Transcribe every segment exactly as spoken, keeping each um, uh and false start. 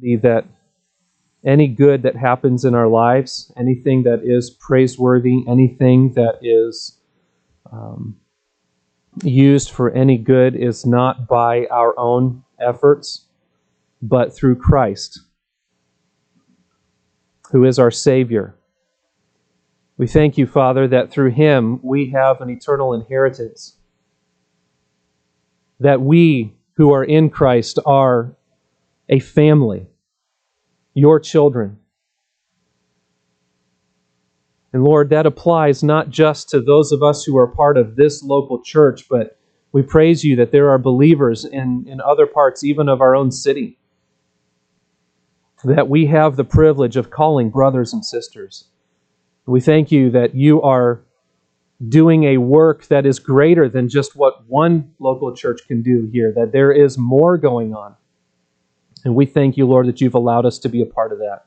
That any good that happens in our lives, anything that is praiseworthy, anything that is um, used for any good is not by our own efforts, but through Christ, who is our Savior. We thank you, Father, that through Him we have an eternal inheritance, that we who are in Christ are a family, your children. And Lord, that applies not just to those of us who are part of this local church, but we praise you that there are believers in, in other parts, even of our own city, that we have the privilege of calling brothers and sisters. We thank you that you are doing a work that is greater than just what one local church can do here, that there is more going on. And we thank you, Lord, that you've allowed us to be a part of that.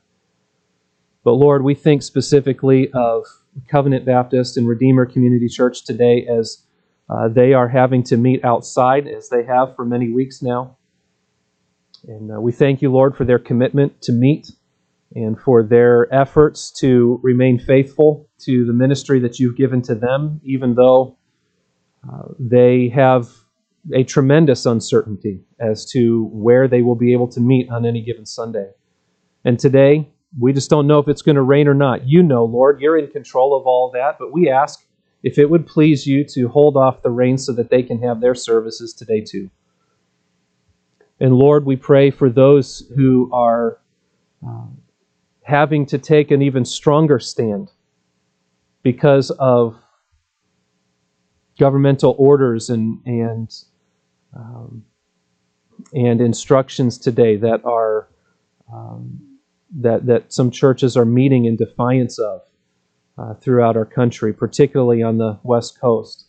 But Lord, we think specifically of Covenant Baptist and Redeemer Community Church today as uh, they are having to meet outside, as they have for many weeks now. And uh, we thank you, Lord, for their commitment to meet and for their efforts to remain faithful to the ministry that you've given to them, even though uh, they have a tremendous uncertainty as to where they will be able to meet on any given Sunday. And today, we just don't know if it's going to rain or not. You know, Lord, you're in control of all that, but we ask if it would please you to hold off the rain so that they can have their services today too. And Lord, we pray for those who are uh, having to take an even stronger stand because of governmental orders and and Um, and instructions today that are um, that that some churches are meeting in defiance of uh, throughout our country, particularly on the West Coast.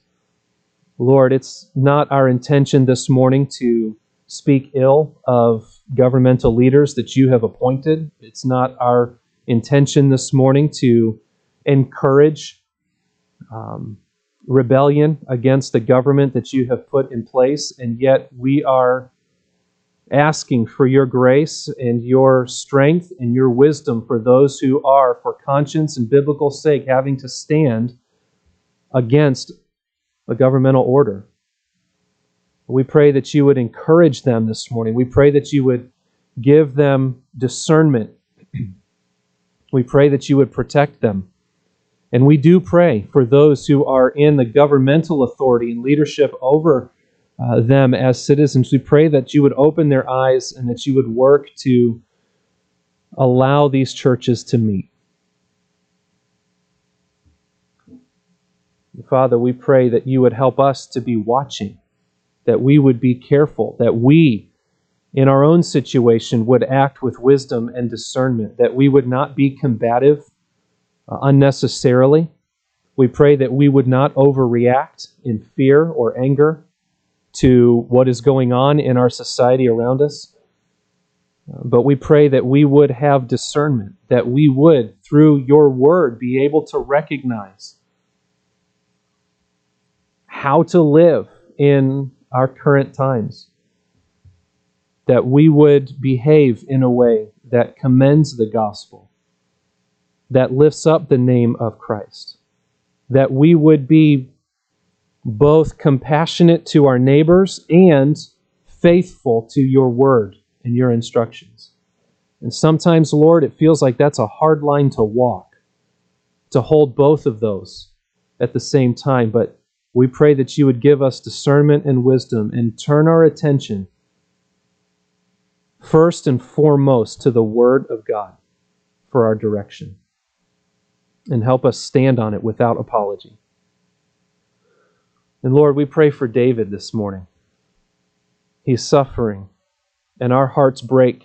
Lord, it's not our intention this morning to speak ill of governmental leaders that you have appointed. It's not our intention this morning to encourage um rebellion against the government that you have put in place, and yet we are asking for your grace and your strength and your wisdom for those who are, for conscience and biblical sake, having to stand against a governmental order. We pray that you would encourage them this morning. We pray that you would give them discernment. We pray that you would protect them. And we do pray for those who are in the governmental authority and leadership over uh, them as citizens. We pray that you would open their eyes and that you would work to allow these churches to meet. Father, we pray that you would help us to be watching, that we would be careful, that we, in our own situation, would act with wisdom and discernment, that we would not be combative Uh, unnecessarily. We pray that we would not overreact in fear or anger to what is going on in our society around us. Uh, but we pray that we would have discernment, that we would, through your word, be able to recognize how to live in our current times, that we would behave in a way that commends the gospel, that lifts up the name of Christ, that we would be both compassionate to our neighbors and faithful to your word and your instructions. And sometimes, Lord, it feels like that's a hard line to walk, to hold both of those at the same time. But we pray that you would give us discernment and wisdom and turn our attention first and foremost to the Word of God for our direction, and help us stand on it without apology. And Lord, we pray for David this morning. He's suffering, and our hearts break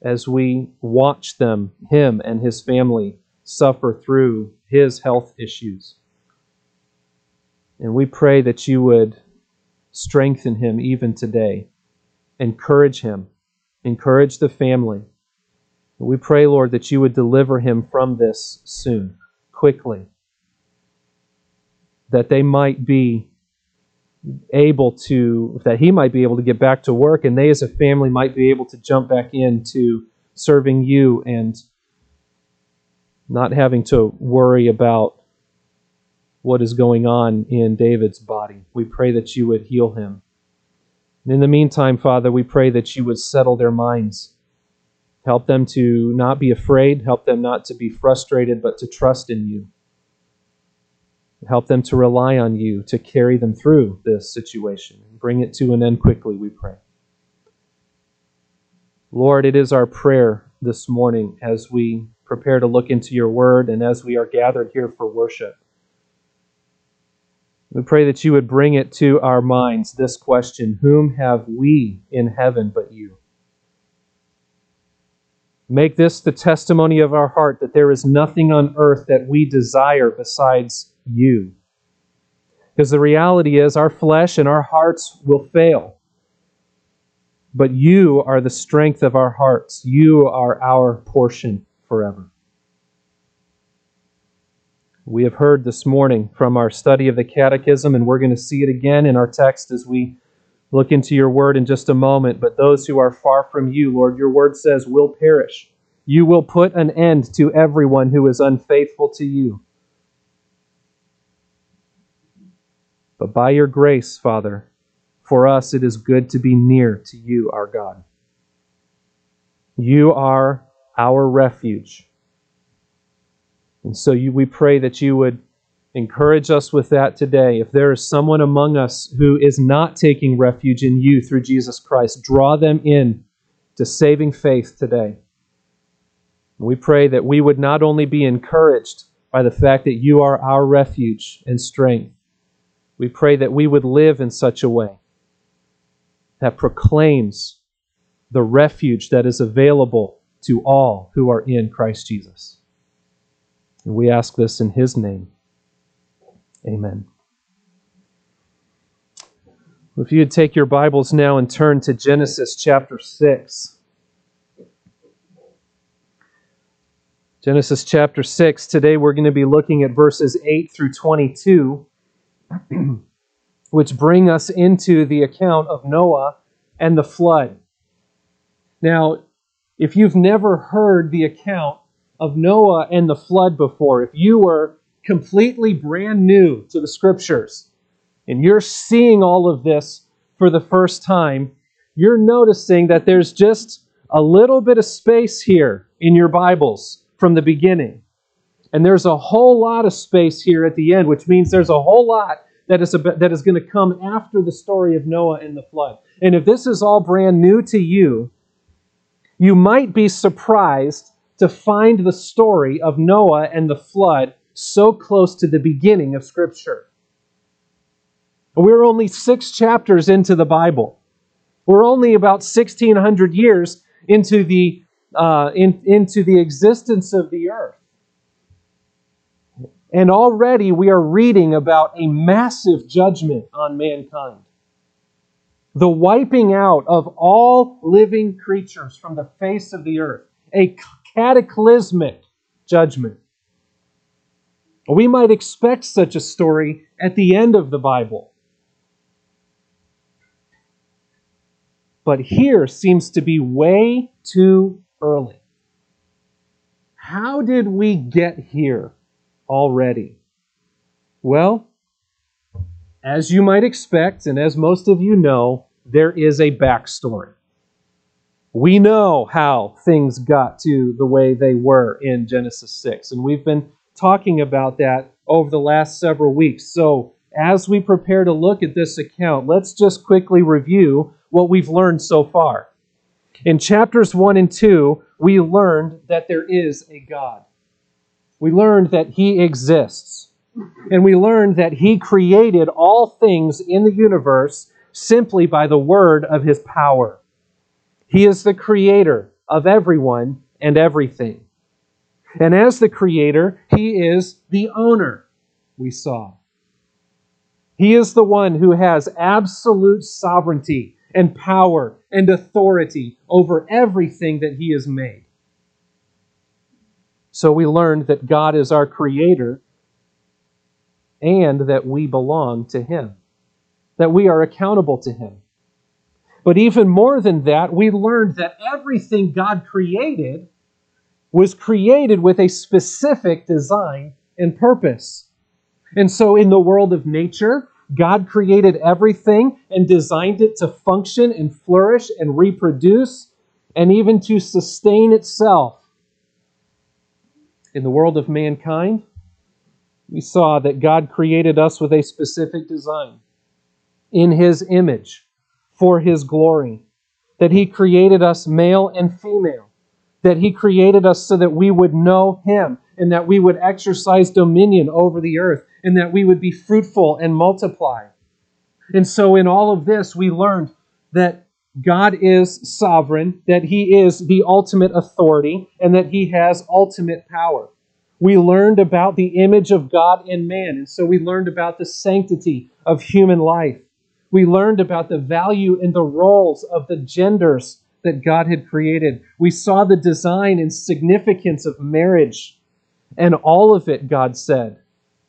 as we watch them, him and his family, suffer through his health issues. And we pray that you would strengthen him even today, encourage him, encourage the family. We pray, Lord, that you would deliver him from this soon, quickly, that they might be able to, that he might be able to get back to work, and they as a family might be able to jump back into serving you and not having to worry about what is going on in David's body. We pray that you would heal him. And in the meantime, Father, we pray that you would settle their minds. Help them to not be afraid. Help them not to be frustrated, but to trust in you. Help them to rely on you to carry them through this situation and bring it to an end quickly, we pray. Lord, it is our prayer this morning as we prepare to look into your word and as we are gathered here for worship. We pray that you would bring it to our minds, this question: whom have we in heaven but you? Make this the testimony of our heart, that there is nothing on earth that we desire besides you. Because the reality is our flesh and our hearts will fail. But you are the strength of our hearts. You are our portion forever. We have heard this morning from our study of the Catechism, and we're going to see it again in our text as we look into your word in just a moment. But those who are far from you, Lord, your word says, will perish. You will put an end to everyone who is unfaithful to you. But by your grace, Father, for us it is good to be near to you, our God. You are our refuge. And so you, we pray that you would encourage us with that today. If there is someone among us who is not taking refuge in you through Jesus Christ, draw them in to saving faith today. We pray that we would not only be encouraged by the fact that you are our refuge and strength, we pray that we would live in such a way that proclaims the refuge that is available to all who are in Christ Jesus. And we ask this in his name. Amen. If you would take your Bibles now and turn to Genesis chapter six. Genesis chapter six. Today we're going to be looking at verses eight through twenty-two. Which bring us into the account of Noah and the flood. Now, if you've never heard the account of Noah and the flood before, if you were completely brand new to the Scriptures, and you're seeing all of this for the first time, you're noticing that there's just a little bit of space here in your Bibles from the beginning. And there's a whole lot of space here at the end, which means there's a whole lot that is about, that is going to come after the story of Noah and the flood. And if this is all brand new to you, you might be surprised to find the story of Noah and the flood so close to the beginning of Scripture. We're only six chapters into the Bible. We're only about sixteen hundred years into the uh, in, into the existence of the earth. And already we are reading about a massive judgment on mankind. The wiping out of all living creatures from the face of the earth. A cataclysmic judgment. We might expect such a story at the end of the Bible. But here seems to be way too early. How did we get here already? Well, as you might expect, and as most of you know, there is a backstory. We know how things got to the way they were in Genesis six, and we've been talking about that over the last several weeks. So as we prepare to look at this account, let's just quickly review what we've learned so far. In chapters one and two, we learned that there is a God. We learned that he exists, and we learned that he created all things in the universe simply by the word of his power. He is the creator of everyone and everything. And as the creator, he is the owner, we saw. He is the one who has absolute sovereignty and power and authority over everything that he has made. So we learned that God is our creator and that we belong to him. that we are accountable to Him. But even more than that, we learned that everything God created was created with a specific design and purpose. And so in the world of nature, God created everything and designed it to function and flourish and reproduce and even to sustain itself. In the world of mankind, we saw that God created us with a specific design, in His image, for His glory, that He created us male and female, that He created us so that we would know Him, and that we would exercise dominion over the earth, and that we would be fruitful and multiply. And so in all of this, we learned that God is sovereign, that He is the ultimate authority, and that He has ultimate power. We learned about the image of God in man, and so we learned about the sanctity of human life. We learned about the value and the roles of the genders that God had created. We saw the design and significance of marriage, and all of it, God said,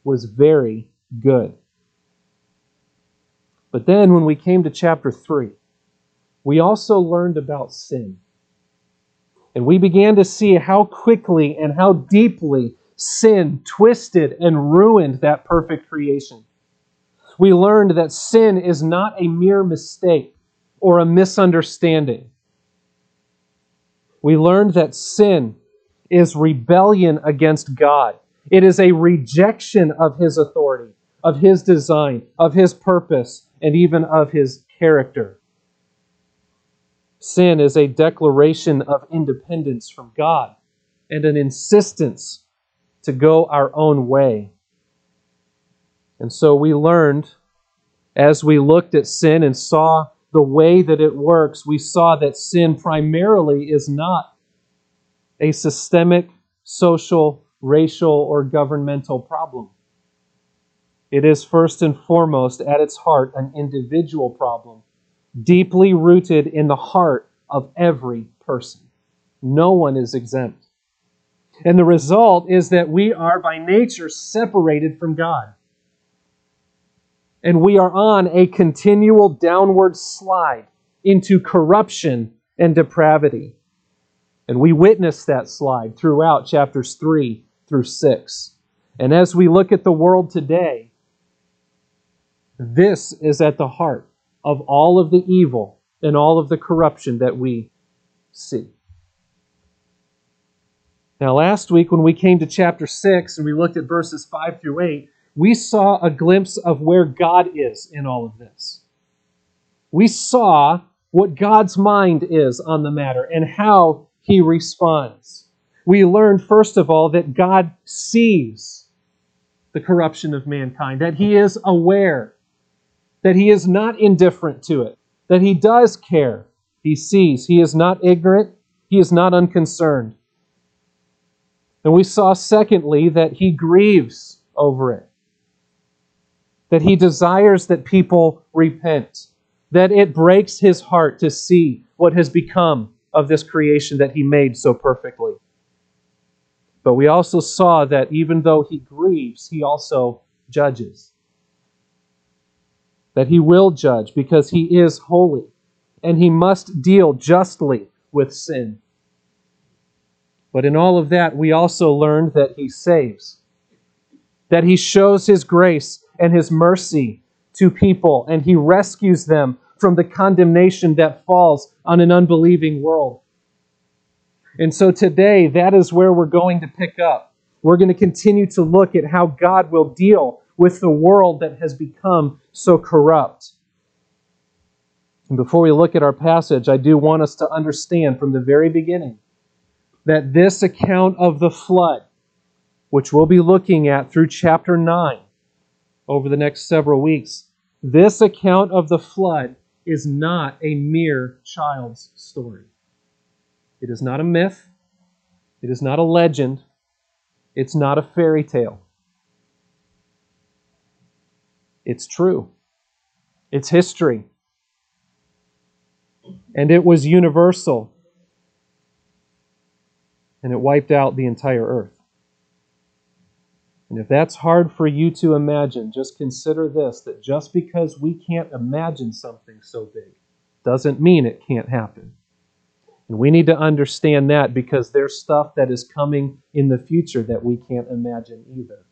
was very good. But then when we came to chapter three, we also learned about sin. And we began to see how quickly and how deeply sin twisted and ruined that perfect creation. We learned that sin is not a mere mistake or a misunderstanding. We learned that sin is rebellion against God. It is a rejection of His authority, of His design, of His purpose, and even of His character. Sin is a declaration of independence from God and an insistence to go our own way. And so we learned, as we looked at sin and saw the way that it works, we saw that sin primarily is not a systemic, social, racial, or governmental problem. It is first and foremost, at its heart, an individual problem, deeply rooted in the heart of every person. No one is exempt. And the result is that we are by nature separated from God. And we are on a continual downward slide into corruption and depravity. And we witness that slide throughout chapters three through six. And as we look at the world today, this is at the heart of all of the evil and all of the corruption that we see. Now, last week when we came to chapter six and we looked at verses five through eight, we saw a glimpse of where God is in all of this. We saw what God's mind is on the matter and how He responds. We learned, first of all, that God sees the corruption of mankind, that He is aware, that He is not indifferent to it, that He does care. He sees. He is not ignorant. He is not unconcerned. And we saw, secondly, that He grieves over it, that He desires that people repent, that it breaks His heart to see what has become of this creation that He made so perfectly. But we also saw that even though He grieves, He also judges. That He will judge because He is holy and He must deal justly with sin. But in all of that, we also learned that He saves, that He shows His grace and His mercy to people, and He rescues them from the condemnation that falls on an unbelieving world. And so today, that is where we're going to pick up. We're going to continue to look at how God will deal with the world that has become so corrupt. And before we look at our passage, I do want us to understand from the very beginning that this account of the flood, which we'll be looking at through chapter nine over the next several weeks, this account of the flood is not a mere child's story. It is not a myth. It is not a legend. It's not a fairy tale. It's true. It's history. And it was universal. And it wiped out the entire earth. And if that's hard for you to imagine, just consider this, that just because we can't imagine something so big doesn't mean it can't happen. And we need to understand that, because there's stuff that is coming in the future that we can't imagine either.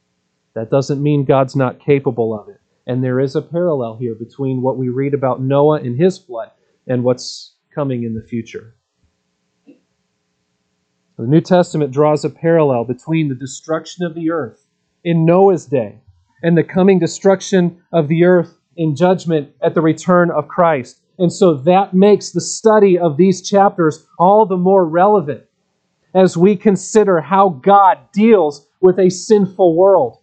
That doesn't mean God's not capable of it. And there is a parallel here between what we read about Noah and his flood and what's coming in the future. The New Testament draws a parallel between the destruction of the earth in Noah's day and the coming destruction of the earth in judgment at the return of Christ. And so that makes the study of these chapters all the more relevant as we consider how God deals with a sinful world.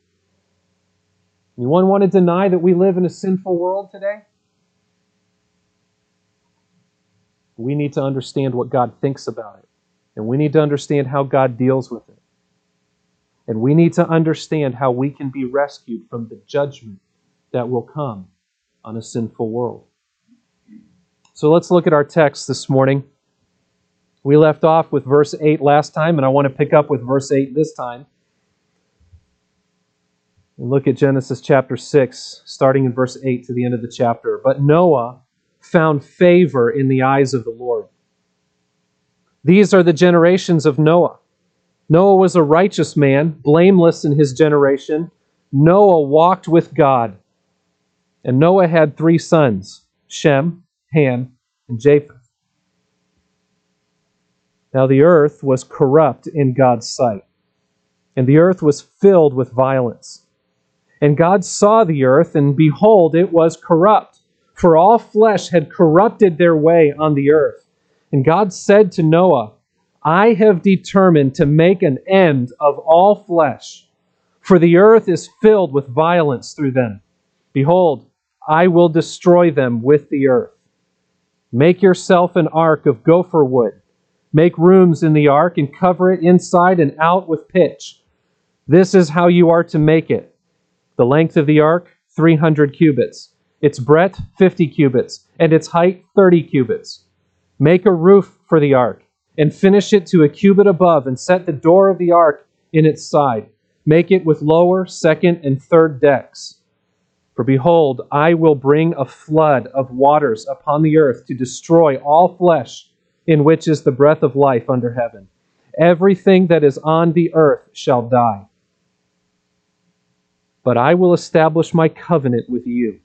Anyone want to deny that we live in a sinful world today? We need to understand what God thinks about it. And we need to understand how God deals with it. And we need to understand how we can be rescued from the judgment that will come on a sinful world. So let's look at our text this morning. We left off with verse eight last time, and I want to pick up with verse eight this time. And look at Genesis chapter six, starting in verse eight to the end of the chapter. But Noah found favor in the eyes of the Lord. These are the generations of Noah. Noah was a righteous man, blameless in his generation. Noah walked with God. And Noah had three sons, Shem, Ham, and Japheth. Now the earth was corrupt in God's sight, and the earth was filled with violence. And God saw the earth, and behold, it was corrupt, for all flesh had corrupted their way on the earth. And God said to Noah, I have determined to make an end of all flesh, for the earth is filled with violence through them. Behold, I will destroy them with the earth. Make yourself an ark of gopher wood. Make rooms in the ark and cover it inside and out with pitch. This is how you are to make it. The length of the ark, three hundred cubits. Its breadth, fifty cubits. And its height, thirty cubits. Make a roof for the ark, and finish it to a cubit above, and set the door of the ark in its side. Make it with lower, second, and third decks. For behold, I will bring a flood of waters upon the earth to destroy all flesh, in which is the breath of life under heaven. Everything that is on the earth shall die. But I will establish my covenant with you.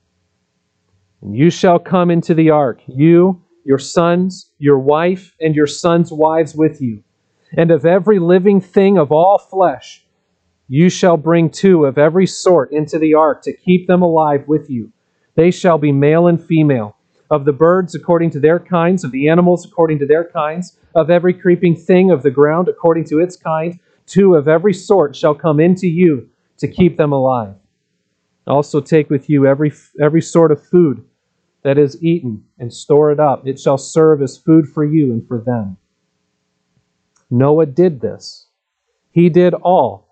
And you shall come into the ark, you, your sons, your wife, and your sons' wives with you. And of every living thing of all flesh, you shall bring two of every sort into the ark to keep them alive with you. They shall be male and female, of the birds according to their kinds, of the animals according to their kinds, of every creeping thing of the ground according to its kind. Two of every sort shall come into you to keep them alive. Also take with you every every sort of food that is eaten, and store it up. It shall serve as food for you and for them. Noah did this. He did all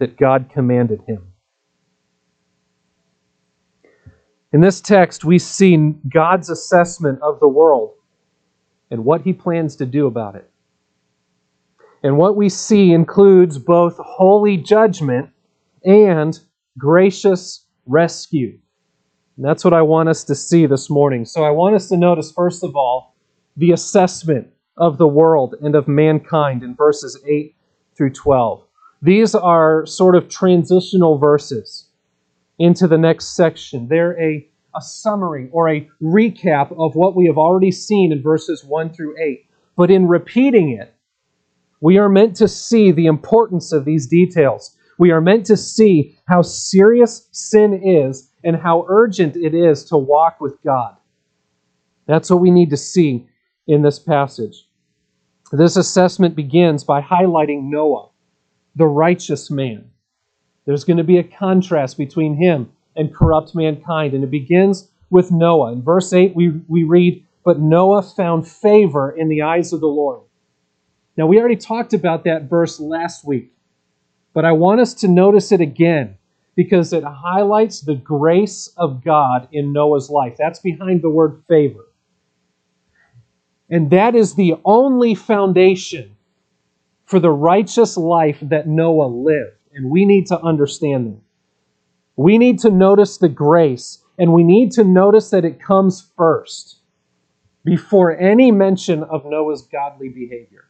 that God commanded him. In this text, we see God's assessment of the world and what he plans to do about it. And what we see includes both holy judgment and gracious rescue. And that's what I want us to see this morning. So I want us to notice, first of all, the assessment of the world and of mankind in verses eight through twelve. These are sort of transitional verses into the next section. They're a, a summary or a recap of what we have already seen in verses one through eight. But in repeating it, we are meant to see the importance of these details. We are meant to see how serious sin is and how urgent it is to walk with God. That's what we need to see in this passage. This assessment begins by highlighting Noah, the righteous man. There's going to be a contrast between him and corrupt mankind, and it begins with Noah. In verse eight, we, we read, But Noah found favor in the eyes of the Lord. Now, we already talked about that verse last week, but I want us to notice it again, because it highlights the grace of God in Noah's life. That's behind the word favor. And that is the only foundation for the righteous life that Noah lived. and we need to understand them. We need to notice the grace, and we need to notice that it comes first, before any mention of Noah's godly behavior.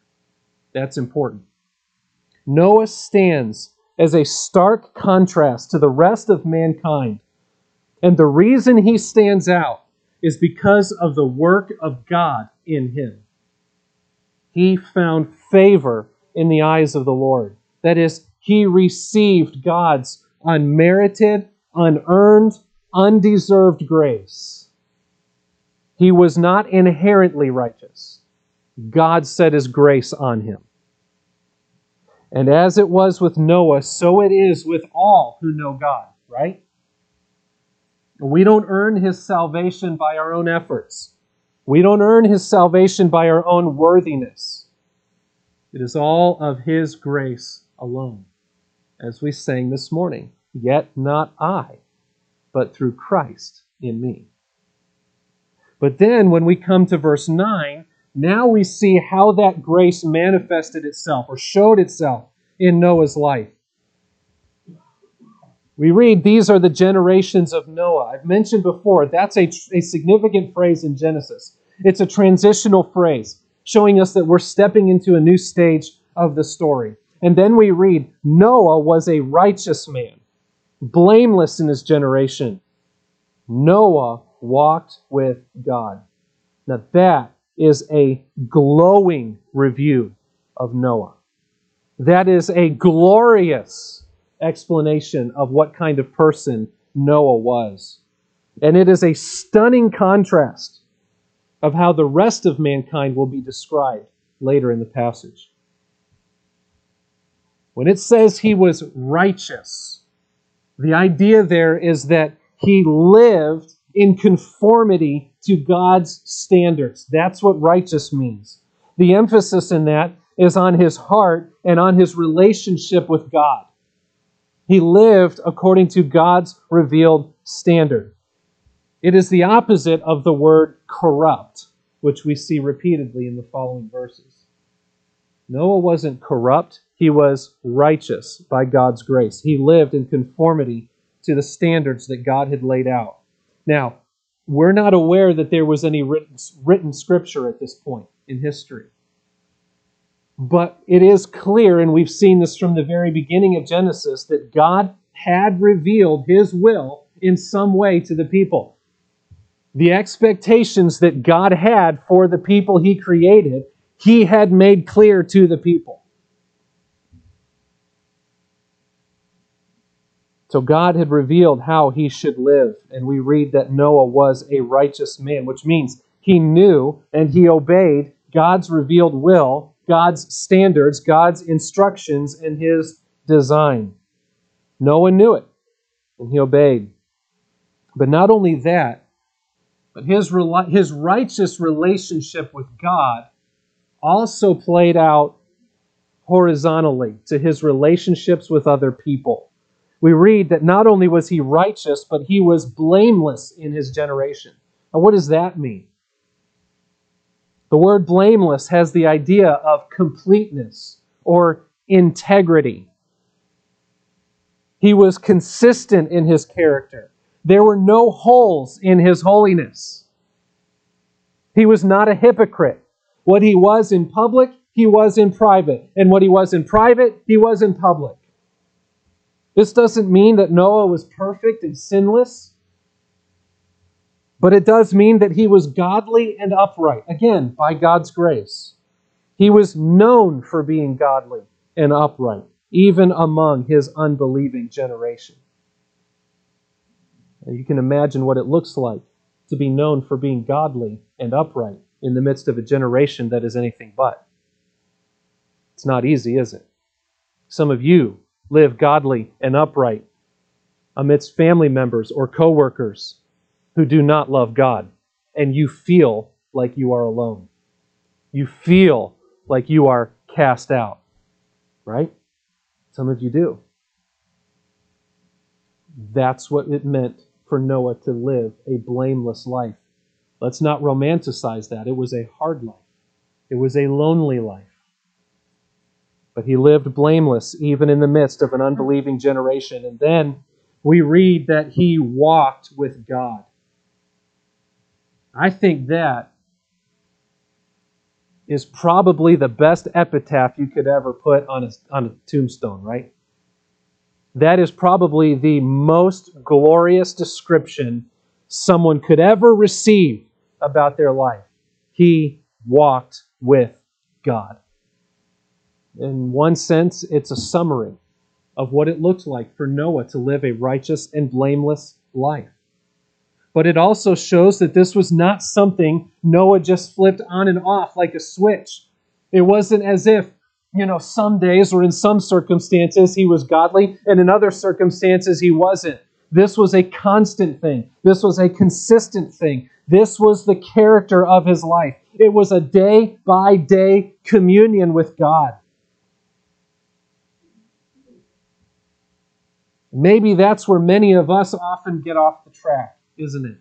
That's important. Noah stands as a stark contrast to the rest of mankind, and the reason he stands out is because of the work of God in him. He found favor in the eyes of the Lord. That is, he received God's unmerited, unearned, undeserved grace. He was not inherently righteous. God set His grace on him. And as it was with Noah, so it is with all who know God, right? We don't earn His salvation by our own efforts. We don't earn His salvation by our own worthiness. It is all of His grace alone. As we sang this morning, yet not I, but through Christ in me. But then when we come to verse nine, now we see how that grace manifested itself or showed itself in Noah's life. We read, these are the generations of Noah. I've mentioned before, that's a, a significant phrase in Genesis. It's a transitional phrase, showing us that we're stepping into a new stage of the story. And then we read, Noah was a righteous man, blameless in his generation. Noah walked with God. Now that is a glowing review of Noah. That is a glorious explanation of what kind of person Noah was. And it is a stunning contrast of how the rest of mankind will be described later in the passage. When it says he was righteous, the idea there is that he lived in conformity to God's standards. That's what righteous means. The emphasis in that is on his heart and on his relationship with God. He lived according to God's revealed standard. It is the opposite of the word corrupt, which we see repeatedly in the following verses. Noah wasn't corrupt. He was righteous by God's grace. He lived in conformity to the standards that God had laid out. Now, we're not aware that there was any written, written scripture at this point in history. But it is clear, and we've seen this from the very beginning of Genesis, that God had revealed His will in some way to the people. The expectations that God had for the people He created, He had made clear to the people. So God had revealed how he should live, and we read that Noah was a righteous man, which means he knew and he obeyed God's revealed will, God's standards, God's instructions, and his design. Noah knew it, and he obeyed. But not only that, but his, his righteous relationship with God also played out horizontally to his relationships with other people. We read that not only was he righteous, but he was blameless in his generation. Now, what does that mean? The word blameless has the idea of completeness or integrity. He was consistent in his character. There were no holes in his holiness. He was not a hypocrite. What he was in public, he was in private. And what he was in private, he was in public. This doesn't mean that Noah was perfect and sinless, but it does mean that he was godly and upright, again, by God's grace. He was known for being godly and upright, even among his unbelieving generation. And you can imagine what it looks like to be known for being godly and upright in the midst of a generation that is anything but. It's not easy, is it? Some of you live godly and upright amidst family members or co-workers who do not love God, and you feel like you are alone. You feel like you are cast out, right? Some of you do. That's what it meant for Noah to live a blameless life. Let's not romanticize that. It was a hard life. It was a lonely life. But he lived blameless, even in the midst of an unbelieving generation. And then we read that he walked with God. I think that is probably the best epitaph you could ever put on a, on a tombstone, right? That is probably the most glorious description someone could ever receive about their life. He walked with God. In one sense, it's a summary of what it looked like for Noah to live a righteous and blameless life. But it also shows that this was not something Noah just flipped on and off like a switch. It wasn't as if, you know, some days or in some circumstances he was godly and in other circumstances he wasn't. This was a constant thing. This was a consistent thing. This was the character of his life. It was a day-by-day communion with God. Maybe that's where many of us often get off the track, isn't it?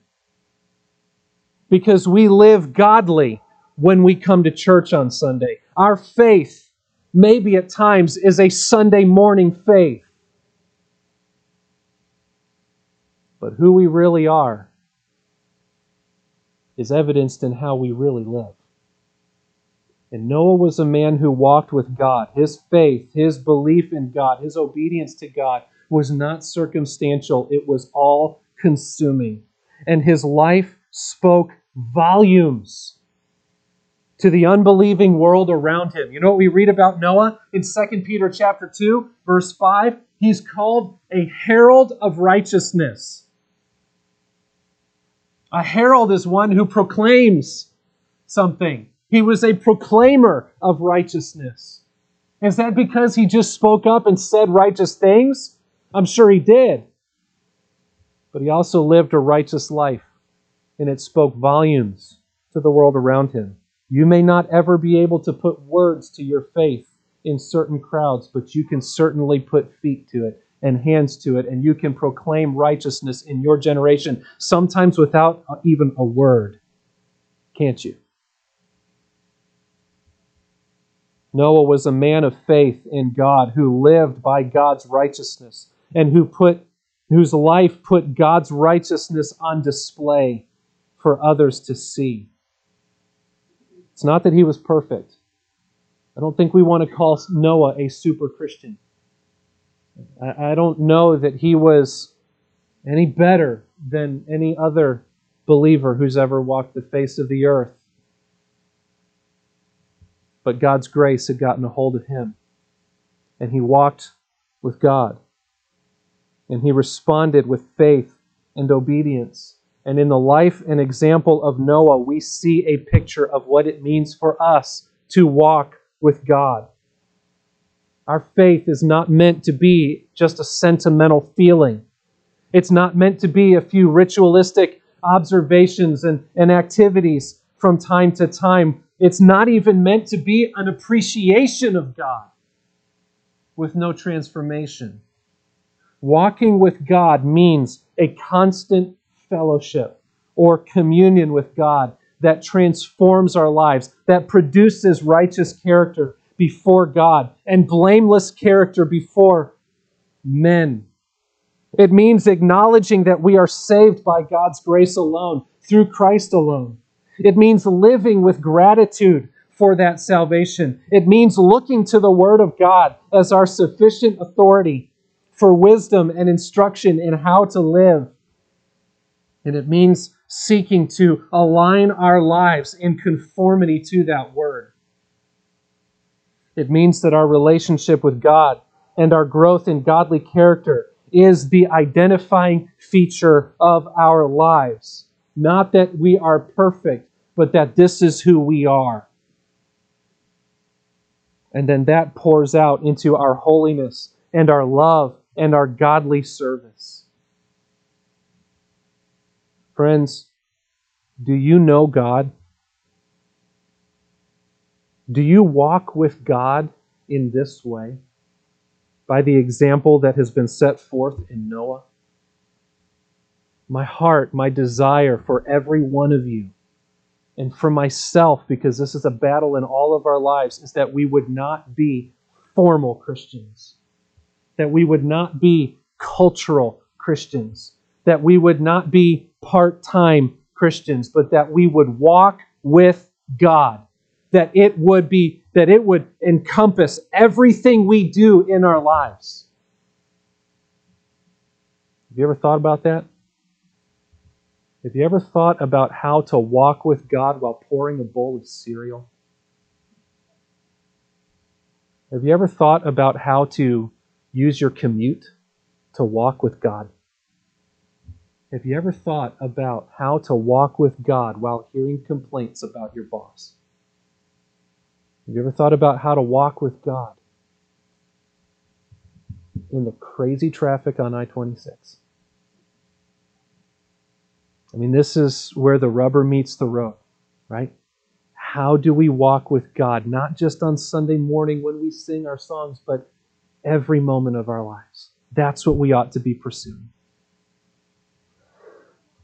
Because we live godly when we come to church on Sunday. Our faith, maybe at times, is a Sunday morning faith. But who we really are is evidenced in how we really live. And Noah was a man who walked with God. His faith, his belief in God, his obedience to God was not circumstantial. It was all-consuming. And his life spoke volumes to the unbelieving world around him. You know what we read about Noah in Second Peter chapter two, verse five? He's called a herald of righteousness. A herald is one who proclaims something. He was a proclaimer of righteousness. Is that because he just spoke up and said righteous things? I'm sure he did. But he also lived a righteous life, and it spoke volumes to the world around him. You may not ever be able to put words to your faith in certain crowds, but you can certainly put feet to it and hands to it, and you can proclaim righteousness in your generation, sometimes without even a word, can't you? Noah was a man of faith in God who lived by God's righteousness and who put, whose life put God's righteousness on display for others to see. It's not that he was perfect. I don't think we want to call Noah a super Christian. I don't know that he was any better than any other believer who's ever walked the face of the earth. But God's grace had gotten a hold of him, and he walked with God, and he responded with faith and obedience. And in the life and example of Noah, we see a picture of what it means for us to walk with God. Our faith is not meant to be just a sentimental feeling. It's not meant to be a few ritualistic observations and, and activities from time to time. It's not even meant to be an appreciation of God with no transformation. Walking with God means a constant fellowship or communion with God that transforms our lives, that produces righteous character before God and blameless character before men. It means acknowledging that we are saved by God's grace alone, through Christ alone. It means living with gratitude for that salvation. It means looking to the Word of God as our sufficient authority for wisdom and instruction in how to live. And it means seeking to align our lives in conformity to that Word. It means that our relationship with God and our growth in godly character is the identifying feature of our lives. Not that we are perfect, but that this is who we are. And then that pours out into our holiness and our love and our godly service. Friends, do you know God? Do you walk with God in this way, by the example that has been set forth in Noah? My heart, my desire for every one of you, and for myself, because this is a battle in all of our lives, is that we would not be formal Christians, that we would not be cultural Christians, that we would not be part-time Christians, but that we would walk with God, that it would be, that it would encompass everything we do in our lives. Have you ever thought about that? Have you ever thought about how to walk with God while pouring a bowl of cereal? Have you ever thought about how to use your commute to walk with God? Have you ever thought about how to walk with God while hearing complaints about your boss? Have you ever thought about how to walk with God in the crazy traffic on I twenty-six? I mean, this is where the rubber meets the road, right? How do we walk with God, not just on Sunday morning when we sing our songs, but every moment of our lives? That's what we ought to be pursuing.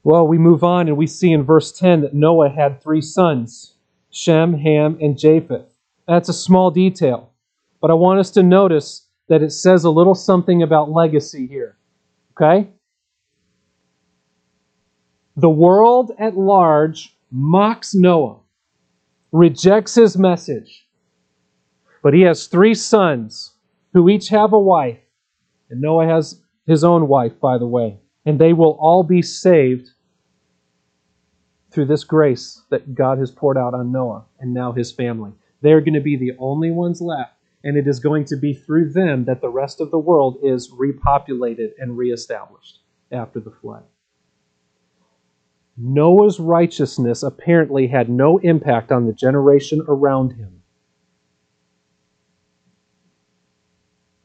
Well, we move on and we see in verse ten that Noah had three sons, Shem, Ham, and Japheth. That's a small detail, but I want us to notice that it says a little something about legacy here, okay? The world at large mocks Noah, rejects his message, but he has three sons who each have a wife, and Noah has his own wife, by the way, and they will all be saved through this grace that God has poured out on Noah and now his family. They're going to be the only ones left, and it is going to be through them that the rest of the world is repopulated and reestablished after the flood. Noah's righteousness apparently had no impact on the generation around him,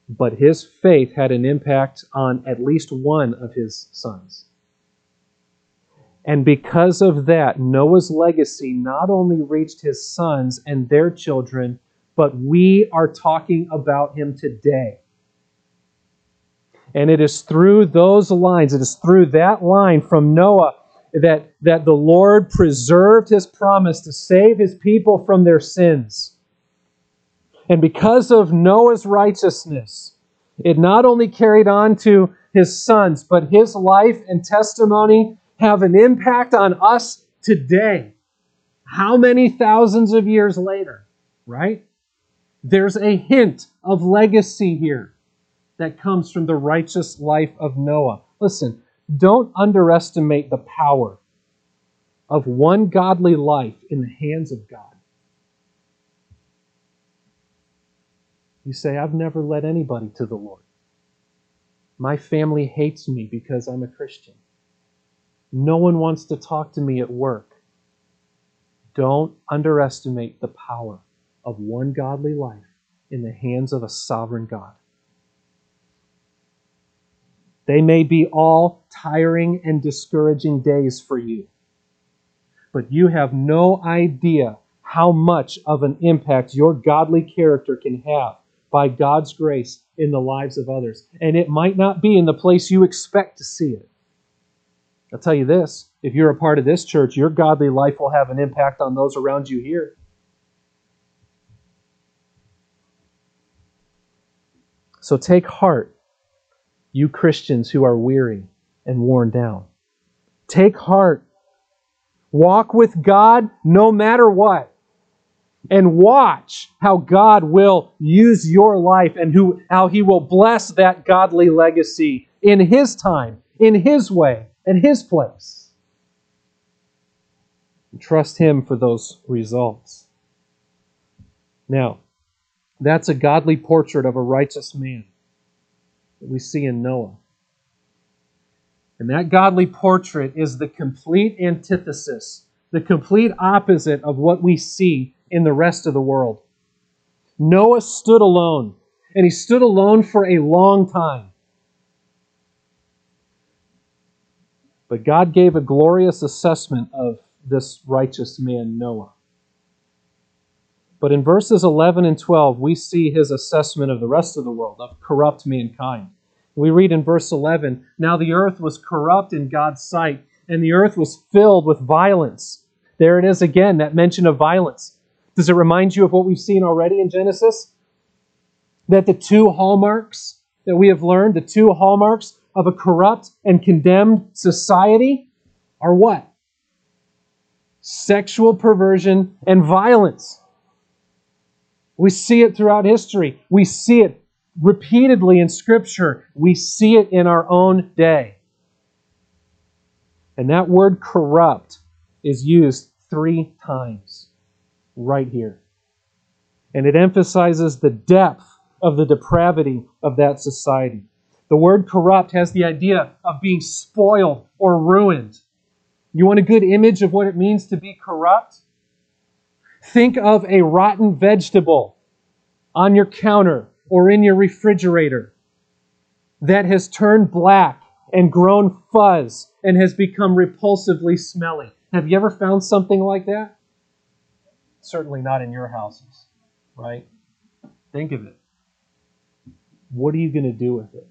but his faith had an impact on at least one of his sons. And because of that, Noah's legacy not only reached his sons and their children, but we are talking about him today. And it is through those lines, it is through that line from Noah that, that the Lord preserved his promise to save his people from their sins. And because of Noah's righteousness, it not only carried on to his sons, but his life and testimony have an impact on us today. How many thousands of years later, right? There's a hint of legacy here that comes from the righteous life of Noah. Listen, don't underestimate the power of one godly life in the hands of God. You say, I've never led anybody to the Lord. My family hates me because I'm a Christian. No one wants to talk to me at work. Don't underestimate the power of one godly life in the hands of a sovereign God. They may be all tiring and discouraging days for you, but you have no idea how much of an impact your godly character can have by God's grace in the lives of others. And it might not be in the place you expect to see it. I'll tell you this, if you're a part of this church, your godly life will have an impact on those around you here. So take heart, you Christians who are weary and worn down. Take heart. Walk with God no matter what. And watch how God will use your life and who, how he will bless that godly legacy in his time, in his way, in his place. And trust him for those results. Now, that's a godly portrait of a righteous man that we see in Noah. And that godly portrait is the complete antithesis, the complete opposite of what we see in the rest of the world. Noah stood alone, and he stood alone for a long time. But God gave a glorious assessment of this righteous man, Noah. But in verses eleven and twelve, we see his assessment of the rest of the world, of corrupt mankind. We read in verse eleven, now the earth was corrupt in God's sight, and the earth was filled with violence. There it is again, that mention of violence. Does it remind you of what we've seen already in Genesis? that the two hallmarks that we have learned, the two hallmarks of a corrupt and condemned society are what? Sexual perversion and violence. We see it throughout history. We see it repeatedly in Scripture. We see it in our own day. And that word corrupt is used three times right here. And it emphasizes the depth of the depravity of that society. The word corrupt has the idea of being spoiled or ruined. You want a good image of what it means to be corrupt? Think of a rotten vegetable on your counter or in your refrigerator that has turned black and grown fuzz and has become repulsively smelly. Have you ever found something like that? Certainly not in your houses, right? Think of it. What are you going to do with it?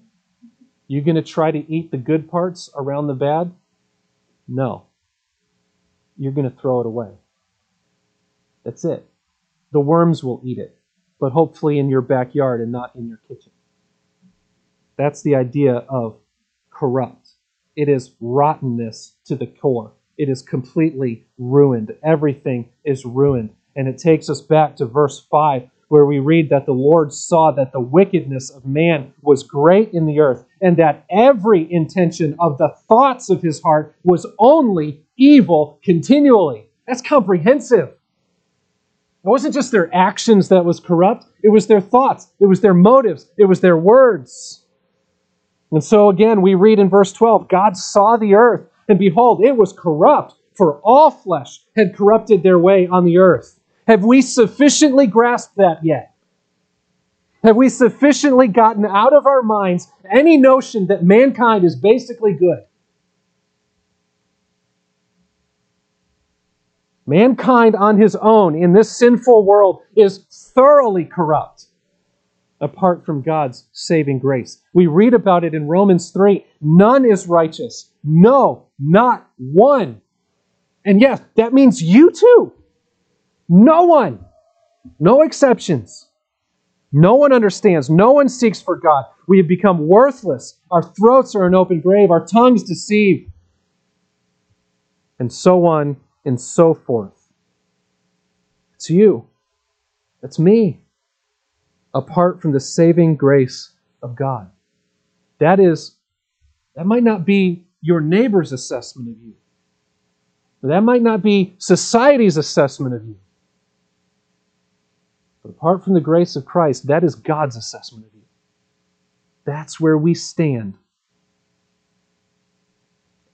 You going to try to eat the good parts around the bad? No. You're going to throw it away. That's it. The worms will eat it, but hopefully in your backyard and not in your kitchen. That's the idea of corrupt. It is rottenness to the core. It is completely ruined. Everything is ruined. And it takes us back to verse five, where we read that the Lord saw that the wickedness of man was great in the earth, and that every intention of the thoughts of his heart was only evil continually. That's comprehensive. It wasn't just their actions that was corrupt. It was their thoughts. It was their motives. It was their words. And so again, we read in verse twelve, God saw the earth, and behold, it was corrupt, for all flesh had corrupted their way on the earth. Have we sufficiently grasped that yet? Have we sufficiently gotten out of our minds any notion that mankind is basically good? Mankind on his own in this sinful world is thoroughly corrupt apart from God's saving grace. We read about it in Romans three. None is righteous. No, not one. And yes, that means you too. No one. No exceptions. No one understands. No one seeks for God. We have become worthless. Our throats are an open grave. Our tongues deceive. And so on and so forth. It's you. It's me. Apart from the saving grace of God. That is, that might not be your neighbor's assessment of you. That might not be society's assessment of you. But apart from the grace of Christ, that is God's assessment of you. That's where we stand.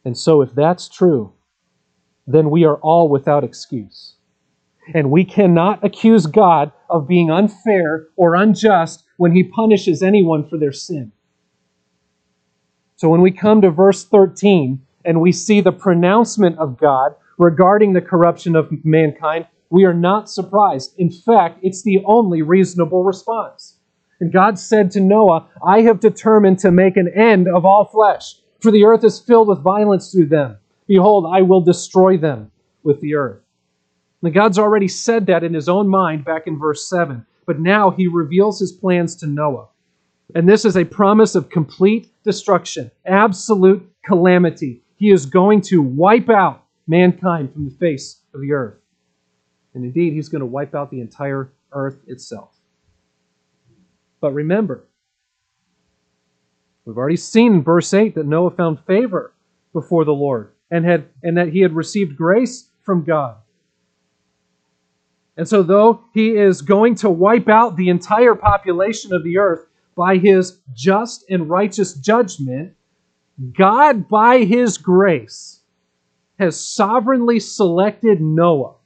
And so if that's true, then we are all without excuse. And we cannot accuse God of being unfair or unjust when He punishes anyone for their sin. So when we come to verse thirteen, and we see the pronouncement of God regarding the corruption of mankind, we are not surprised. In fact, it's the only reasonable response. And God said to Noah, I have determined to make an end of all flesh, for the earth is filled with violence through them. Behold, I will destroy them with the earth. And God's already said that in His own mind back in verse seven, but now He reveals His plans to Noah. And this is a promise of complete destruction, absolute calamity. He is going to wipe out mankind from the face of the earth. And indeed, He's going to wipe out the entire earth itself. But remember, we've already seen in verse eight that Noah found favor before the Lord and had and that he had received grace from God. And so though He is going to wipe out the entire population of the earth by His just and righteous judgment, God, by His grace, has sovereignly selected Noah,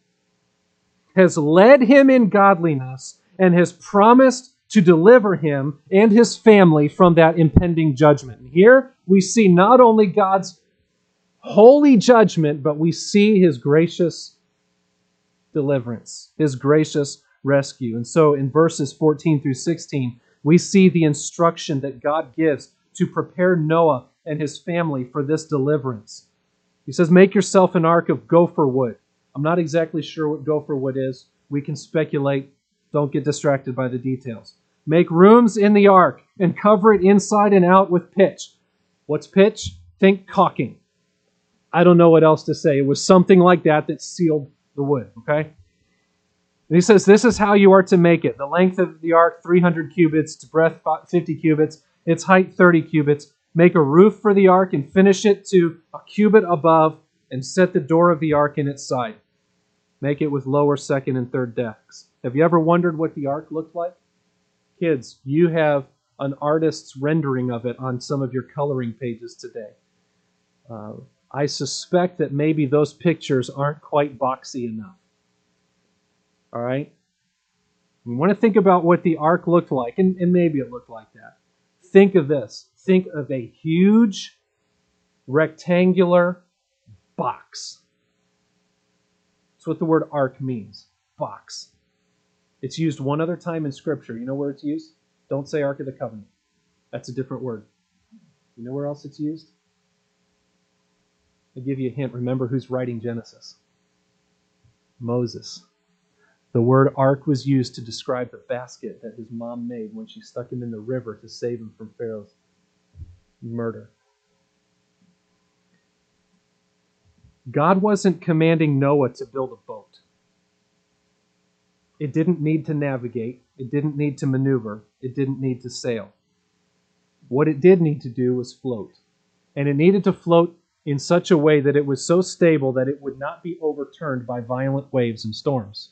has led him in godliness, and has promised to deliver him and his family from that impending judgment. And here we see not only God's holy judgment, but we see His gracious deliverance, His gracious rescue. And so in verses fourteen through sixteen, we see the instruction that God gives to prepare Noah and his family for this deliverance. He says, make yourself an ark of gopher wood. I'm not exactly sure what gopher wood is. We can speculate. Don't get distracted by the details. Make rooms in the ark and cover it inside and out with pitch. What's pitch? Think caulking. I don't know what else to say. It was something like that that sealed the wood, okay? And he says, this is how you are to make it. The length of the ark, three hundred cubits, its breadth, fifty cubits, its height, thirty cubits. Make a roof for the ark and finish it to a cubit above and set the door of the ark in its side. Make it with lower, second, and third decks. Have you ever wondered what the ark looked like? Kids, you have an artist's rendering of it on some of your coloring pages today. Uh, I suspect that maybe those pictures aren't quite boxy enough. All right? You want to think about what the ark looked like, and, and maybe it looked like that. Think of this. Think of a huge rectangular box. That's what the word ark means, box. It's used one other time in Scripture. You know where it's used? Don't say Ark of the Covenant. That's a different word. You know where else it's used? I'll give you a hint. Remember who's writing Genesis? Moses. The word ark was used to describe the basket that his mom made when she stuck him in the river to save him from Pharaoh's murder. God wasn't commanding Noah to build a boat. It didn't need to navigate. It didn't need to maneuver. It didn't need to sail. What it did need to do was float. And it needed to float in such a way that it was so stable that it would not be overturned by violent waves and storms.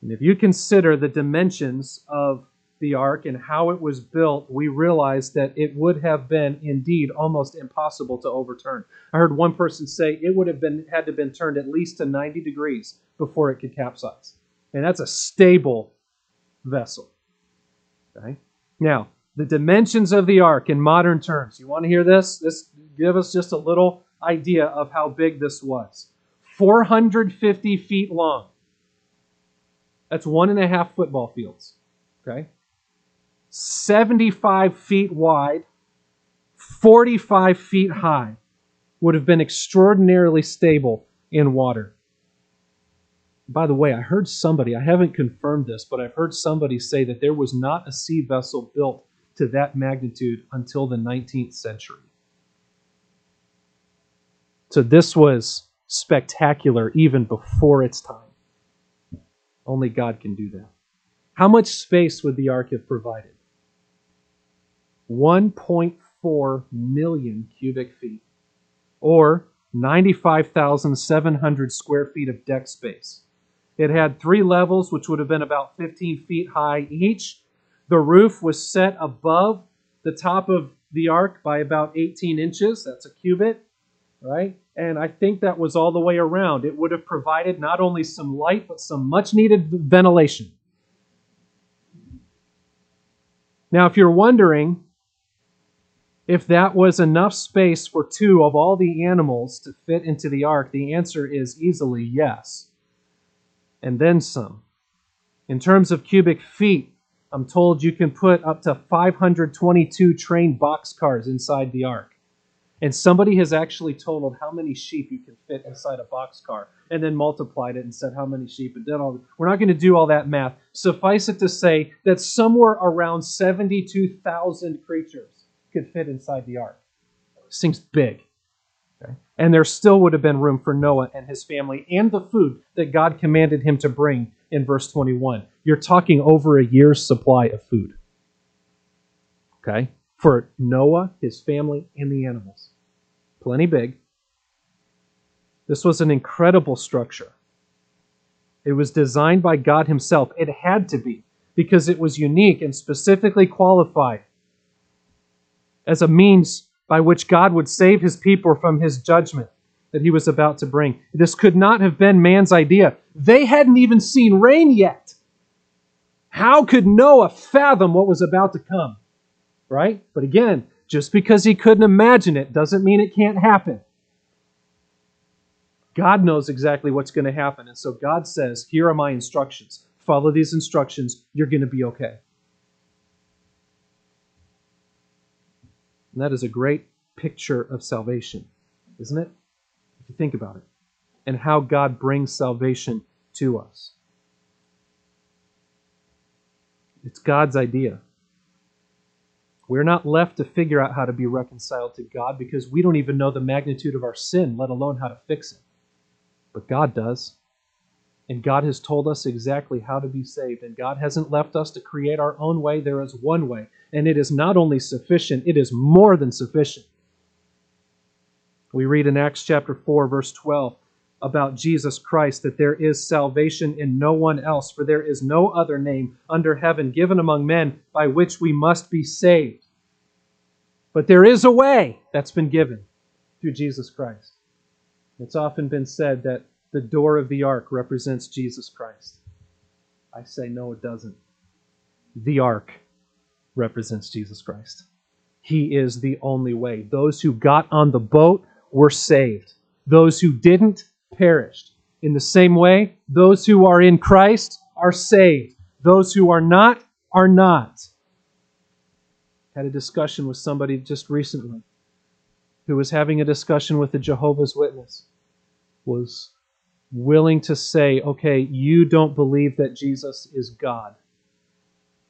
And if you consider the dimensions of the ark and how it was built, we realize that it would have been indeed almost impossible to overturn. I heard one person say it would have been had to have been turned at least to ninety degrees before it could capsize. And that's a stable vessel. Okay? Now, the dimensions of the ark in modern terms. You want to hear this? This give us just a little idea of how big this was. four hundred fifty feet long. That's one and a half football fields. Okay? seventy-five feet wide, forty-five feet high, would have been extraordinarily stable in water. By the way, I heard somebody, I haven't confirmed this, but I've heard somebody say that there was not a sea vessel built to that magnitude until the nineteenth century. So this was spectacular even before its time. Only God can do that. How much space would the ark have provided? one point four million cubic feet, or ninety-five thousand seven hundred square feet of deck space. It had three levels, which would have been about fifteen feet high each. The roof was set above the top of the ark by about eighteen inches. That's a cubit, right? And I think that was all the way around. It would have provided not only some light, but some much-needed ventilation. Now, if you're wondering if that was enough space for two of all the animals to fit into the ark, the answer is easily yes. And then some. In terms of cubic feet, I'm told you can put up to five hundred twenty-two train boxcars inside the ark. And somebody has actually totaled how many sheep you can fit inside a boxcar and then multiplied it and said how many sheep. And did all. We're not going to do all that math. Suffice it to say that somewhere around seventy-two thousand creatures could fit inside the ark. This thing's big. Okay? And there still would have been room for Noah and his family and the food that God commanded him to bring in verse twenty-one. You're talking over a year's supply of food. Okay? For Noah, his family, and the animals. Plenty big. This was an incredible structure. It was designed by God himself. It had to be, because it was unique and specifically qualified as a means by which God would save his people from his judgment that he was about to bring. This could not have been man's idea. They hadn't even seen rain yet. How could Noah fathom what was about to come? Right? But again, just because he couldn't imagine it doesn't mean it can't happen. God knows exactly what's going to happen. And so God says, here are my instructions. Follow these instructions. You're going to be okay. And that is a great picture of salvation, isn't it? If you think about it, and how God brings salvation to us. It's God's idea. We're not left to figure out how to be reconciled to God because we don't even know the magnitude of our sin, let alone how to fix it. But God does. And God has told us exactly how to be saved. And God hasn't left us to create our own way. There is one way. And it is not only sufficient, it is more than sufficient. We read in Acts chapter four, verse twelve, about Jesus Christ, that there is salvation in no one else, for there is no other name under heaven given among men by which we must be saved. But there is a way that's been given through Jesus Christ. It's often been said that the door of the ark represents Jesus Christ. I say, no, it doesn't. The ark represents Jesus Christ. He is the only way. Those who got on the boat were saved. Those who didn't perished. In the same way, those who are in Christ are saved. Those who are not are not. I had a discussion with somebody just recently who was having a discussion with a Jehovah's Witness, was willing to say, okay, you don't believe that Jesus is God,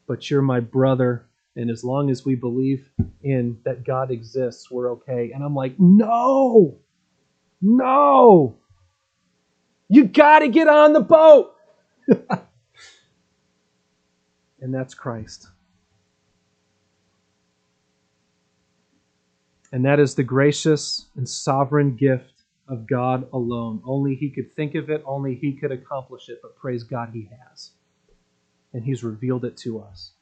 but you're my brother, and as long as we believe in that God exists, we're okay. And I'm like, no, no, you got to get on the boat. And that's Christ. And that is the gracious and sovereign gift of God alone. Only He could think of it, only He could accomplish it, but praise God, He has. And He's revealed it to us.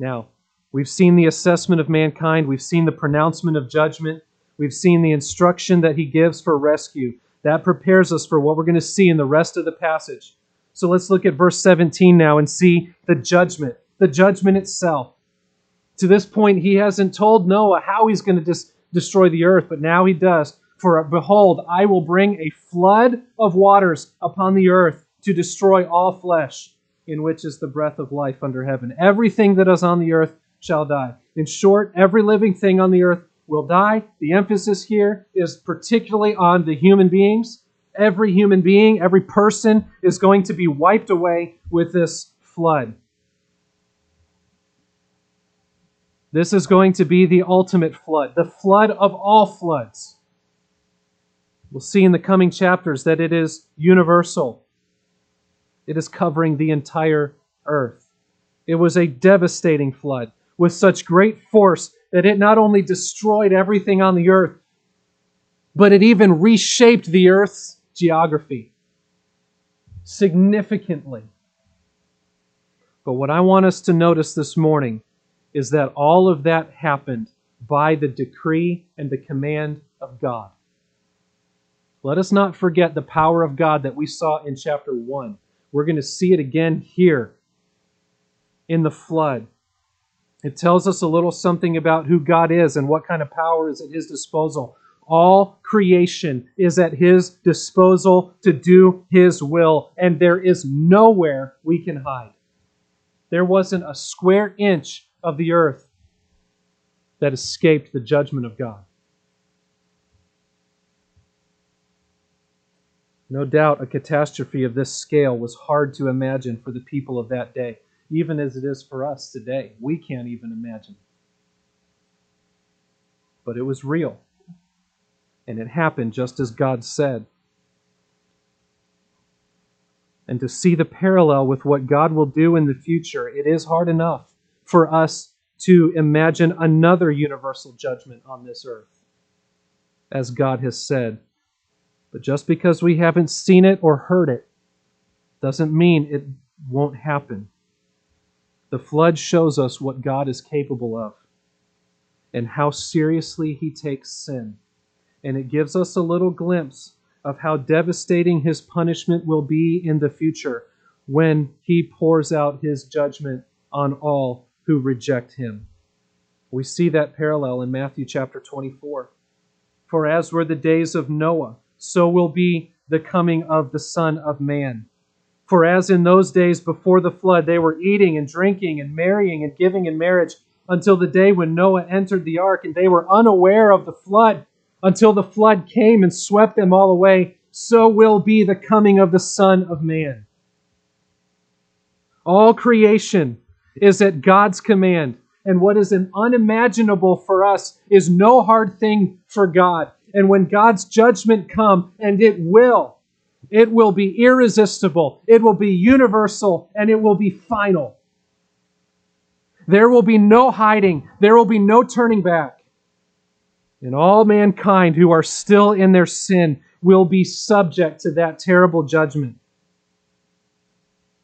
Now, we've seen the assessment of mankind, we've seen the pronouncement of judgment, we've seen the instruction that He gives for rescue. That prepares us for what we're going to see in the rest of the passage. So let's look at verse seventeen now and see the judgment, the judgment itself. To this point, He hasn't told Noah how He's going to dis- destroy the earth, but now He does. For behold, I will bring a flood of waters upon the earth to destroy all flesh, in which is the breath of life under heaven. Everything that is on the earth shall die. In short, every living thing on the earth will die. The emphasis here is particularly on the human beings. Every human being, every person is going to be wiped away with this flood. This is going to be the ultimate flood, the flood of all floods. We'll see in the coming chapters that it is universal. It is covering the entire earth. It was a devastating flood with such great force that it not only destroyed everything on the earth, but it even reshaped the earth's geography significantly. But what I want us to notice this morning is that all of that happened by the decree and the command of God. Let us not forget the power of God that we saw in chapter one. We're going to see it again here in the flood. It tells us a little something about who God is and what kind of power is at His disposal. All creation is at His disposal to do His will, and there is nowhere we can hide. There wasn't a square inch of the earth that escaped the judgment of God. No doubt a catastrophe of this scale was hard to imagine for the people of that day, even as it is for us today. We can't even imagine. But it was real. And it happened just as God said. And to see the parallel with what God will do in the future, it is hard enough for us to imagine another universal judgment on this earth, as God has said. But just because we haven't seen it or heard it doesn't mean it won't happen. The flood shows us what God is capable of and how seriously He takes sin. And it gives us a little glimpse of how devastating His punishment will be in the future when He pours out His judgment on all who reject Him. We see that parallel in Matthew chapter twenty-four. For as were the days of Noah, so will be the coming of the Son of Man. For as in those days before the flood, they were eating and drinking and marrying and giving in marriage until the day when Noah entered the ark, and they were unaware of the flood until the flood came and swept them all away, so will be the coming of the Son of Man. All creation is at God's command. And what is an unimaginable for us is no hard thing for God. And when God's judgment comes, and it will, it will be irresistible, it will be universal, and it will be final. There will be no hiding. There will be no turning back. And all mankind who are still in their sin will be subject to that terrible judgment.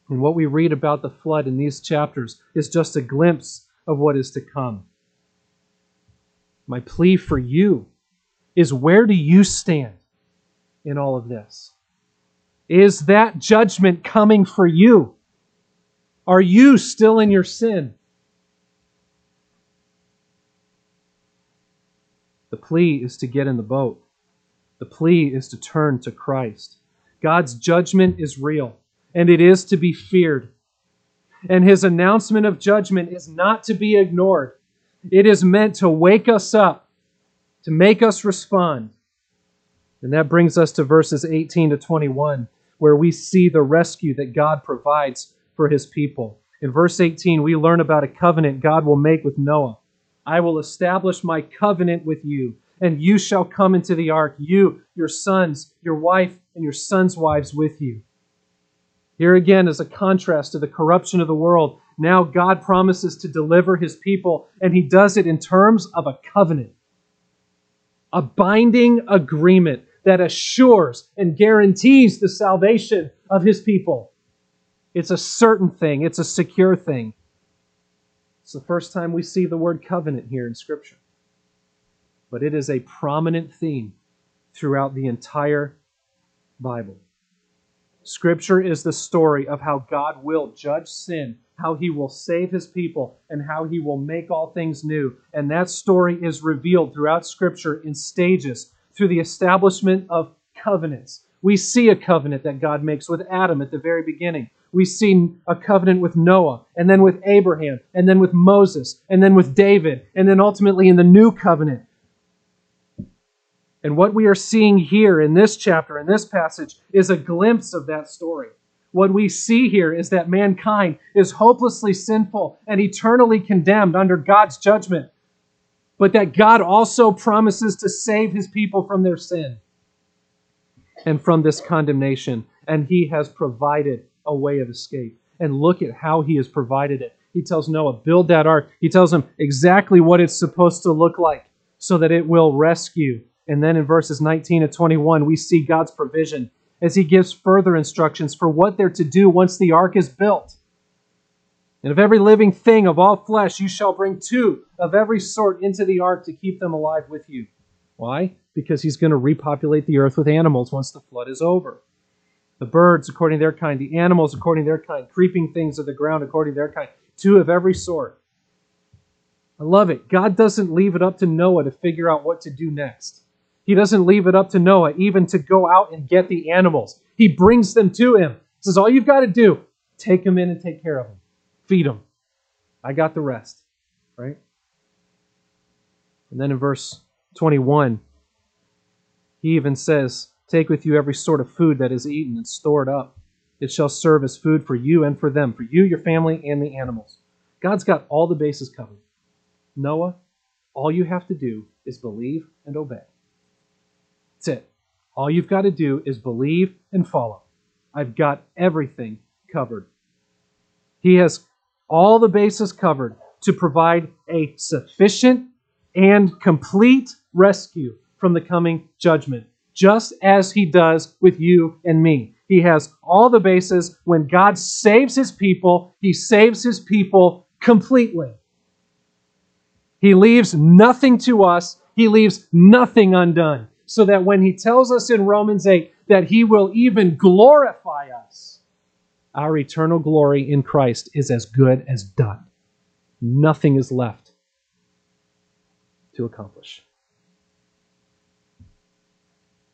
And what we read about the flood in these chapters is just a glimpse of what is to come. My plea for you is, where do you stand in all of this? Is that judgment coming for you? Are you still in your sin? The plea is to get in the boat. The plea is to turn to Christ. God's judgment is real, and it is to be feared. And His announcement of judgment is not to be ignored. It is meant to wake us up, to make us respond. And that brings us to verses eighteen to twenty-one, where we see the rescue that God provides for His people. In verse eighteen, we learn about a covenant God will make with Noah. I will establish my covenant with you, and you shall come into the ark, you, your sons, your wife, and your sons' wives with you. Here again is a contrast to the corruption of the world. Now God promises to deliver His people, and He does it in terms of a covenant, a binding agreement that assures and guarantees the salvation of His people. It's a certain thing. It's a secure thing. It's the first time we see the word covenant here in Scripture. But it is a prominent theme throughout the entire Bible. Scripture is the story of how God will judge sin, how He will save His people, and how He will make all things new. And that story is revealed throughout Scripture in stages through the establishment of covenants. We see a covenant that God makes with Adam at the very beginning. We see a covenant with Noah, and then with Abraham, and then with Moses, and then with David, and then ultimately in the new covenant. And what we are seeing here in this chapter, in this passage, is a glimpse of that story. What we see here is that mankind is hopelessly sinful and eternally condemned under God's judgment, but that God also promises to save His people from their sin and from this condemnation, and He has provided a way of escape. And look at how He has provided it. He tells Noah, build that ark. He tells him exactly what it's supposed to look like so that it will rescue. And then in verses nineteen to twenty-one, we see God's provision as He gives further instructions for what they're to do once the ark is built. And of every living thing of all flesh, you shall bring two of every sort into the ark to keep them alive with you. Why? Because He's going to repopulate the earth with animals once the flood is over. The birds according to their kind, the animals according to their kind, creeping things of the ground according to their kind, two of every sort. I love it. God doesn't leave it up to Noah to figure out what to do next. He doesn't leave it up to Noah even to go out and get the animals. He brings them to him. He says, all you've got to do, take them in and take care of them. Feed them. I got the rest. Right? And then in verse twenty-one, he even says, take with you every sort of food that is eaten and stored up. It shall serve as food for you and for them, for you, your family, and the animals. God's got all the bases covered. Noah, all you have to do is believe and obey. That's it. All you've got to do is believe and follow. I've got everything covered. He has all the bases covered to provide a sufficient and complete rescue from the coming judgment, just as He does with you and me. He has all the bases. When God saves His people, He saves His people completely. He leaves nothing to us. He leaves nothing undone, so that when He tells us in Romans eight that He will even glorify us, our eternal glory in Christ is as good as done. Nothing is left to accomplish.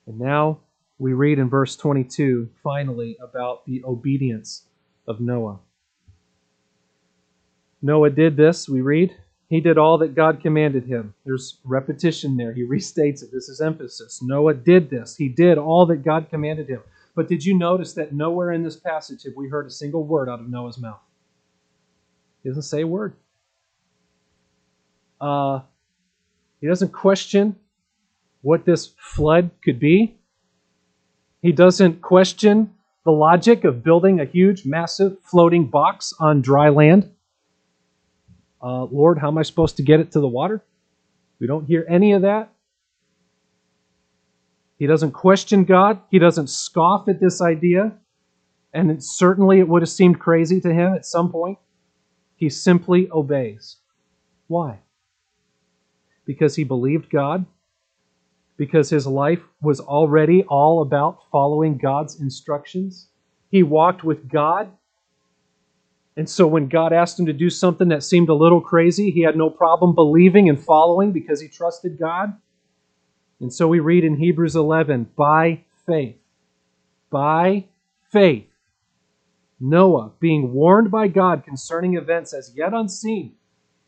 And now we read in verse twenty-two, finally, about the obedience of Noah. Noah did this, we read. He did all that God commanded him. There's repetition there. He restates it. This is emphasis. Noah did this. He did all that God commanded him. But did you notice that nowhere in this passage have we heard a single word out of Noah's mouth? He doesn't say a word. Uh, he doesn't question what this flood could be. He doesn't question the logic of building a huge, massive floating box on dry land. Uh, Lord, how am I supposed to get it to the water? We don't hear any of that. He doesn't question God. He doesn't scoff at this idea. And it, certainly it would have seemed crazy to him at some point. He simply obeys. Why? Because he believed God. Because his life was already all about following God's instructions. He walked with God. And so when God asked him to do something that seemed a little crazy, he had no problem believing and following because he trusted God. And so we read in Hebrews eleven, by faith, by faith, Noah, being warned by God concerning events as yet unseen,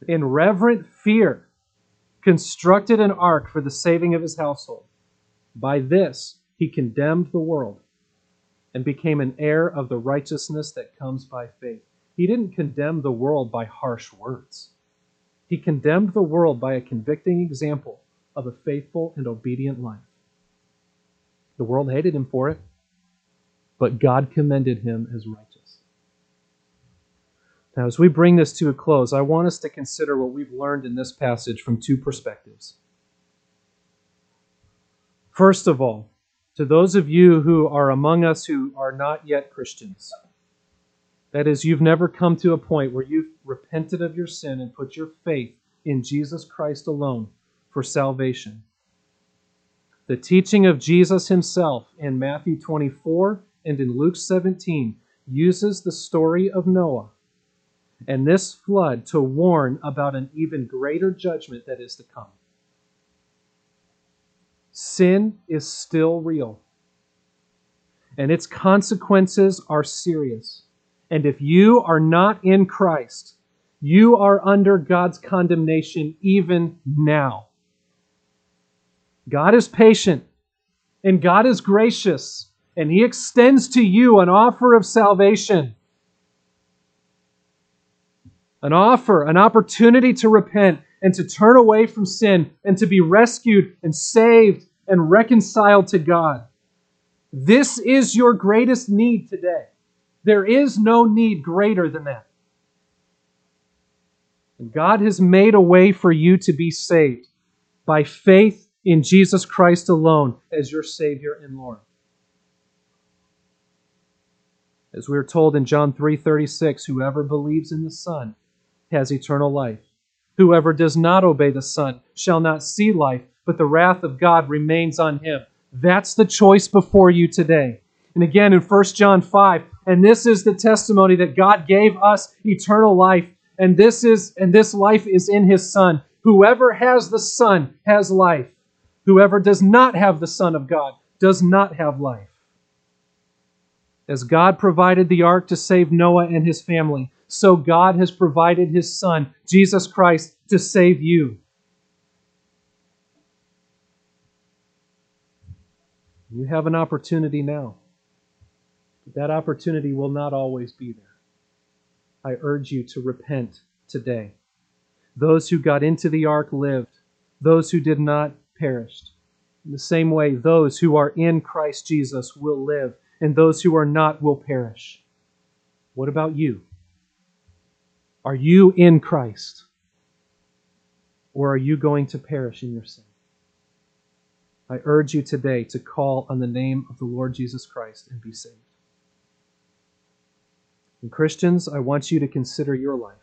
in reverent fear, constructed an ark for the saving of his household. By this he condemned the world and became an heir of the righteousness that comes by faith. He didn't condemn the world by harsh words. He condemned the world by a convicting example of a faithful and obedient life. The world hated him for it, but God commended him as righteous. Now, as we bring this to a close, I want us to consider what we've learned in this passage from two perspectives. First of all, to those of you who are among us who are not yet Christians, that is, you've never come to a point where you've repented of your sin and put your faith in Jesus Christ alone for salvation. The teaching of Jesus himself in Matthew twenty-four and in Luke seventeen uses the story of Noah and this flood to warn about an even greater judgment that is to come. Sin is still real, and its consequences are serious. And if you are not in Christ, you are under God's condemnation even now. God is patient, and God is gracious, and he extends to you an offer of salvation. An offer, an opportunity to repent and to turn away from sin and to be rescued and saved and reconciled to God. This is your greatest need today. There is no need greater than that. And God has made a way for you to be saved by faith in Jesus Christ alone as your Savior and Lord. As we are told in John three thirty-six, whoever believes in the Son has eternal life. Whoever does not obey the Son shall not see life, but the wrath of God remains on him. That's the choice before you today. And again in First John five, and this is the testimony that God gave us eternal life, and this is and this life is in his Son. Whoever has the Son has life. Whoever does not have the Son of God does not have life. As God provided the ark to save Noah and his family, so God has provided his Son, Jesus Christ, to save you. You have an opportunity now, but that opportunity will not always be there. I urge you to repent today. Those who got into the ark lived. Those who did not perished. In the same way, those who are in Christ Jesus will live, and those who are not will perish. What about you? Are you in Christ? Or are you going to perish in your sin? I urge you today to call on the name of the Lord Jesus Christ and be saved. And Christians, I want you to consider your life.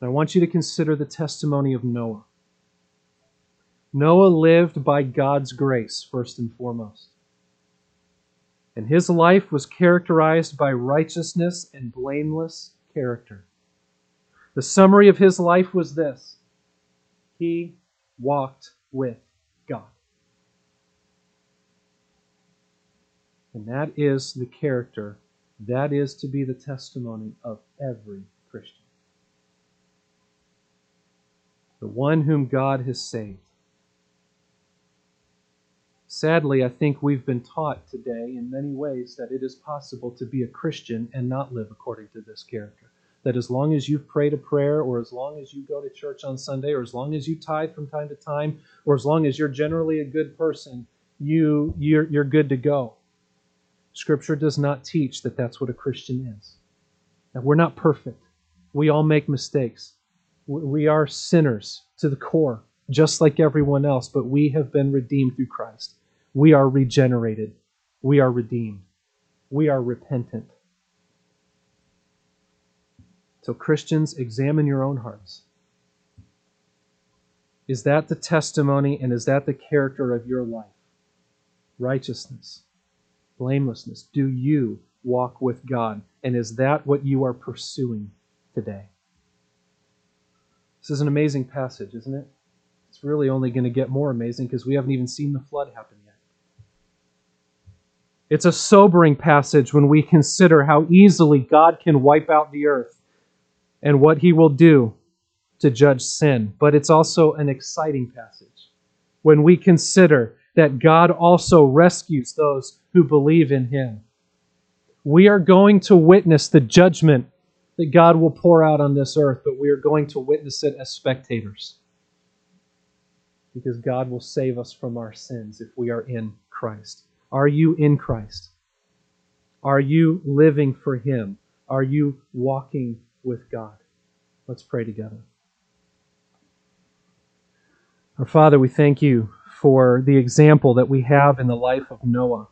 And I want you to consider the testimony of Noah. Noah lived by God's grace, first and foremost. And his life was characterized by righteousness and blameless character. The summary of his life was this: he walked with God. And that is the character, that is to be the testimony of every Christian. The one whom God has saved. Sadly, I think we've been taught today in many ways that it is possible to be a Christian and not live according to this character. that as long as you've prayed a prayer, or as long as you go to church on Sunday, or as long as you tithe from time to time, or as long as you're generally a good person, you, you're, you're good to go. Scripture does not teach that that's what a Christian is. And we're not perfect. We all make mistakes. We are sinners to the core, just like everyone else, but we have been redeemed through Christ. We are regenerated. We are redeemed. We are repentant. So Christians, examine your own hearts. Is that the testimony and is that the character of your life? Righteousness, blamelessness. Do you walk with God? And is that what you are pursuing today? This is an amazing passage, isn't it? It's really only going to get more amazing because we haven't even seen the flood happen yet. It's a sobering passage when we consider how easily God can wipe out the earth and what he will do to judge sin. But it's also an exciting passage when we consider that God also rescues those who believe in him. We are going to witness the judgment that God will pour out on this earth, but we are going to witness it as spectators, because God will save us from our sins if we are in Christ. Are you in Christ? Are you living for him? Are you walking with God? Let's pray together. Our Father, we thank you for the example that we have in the life of Noah.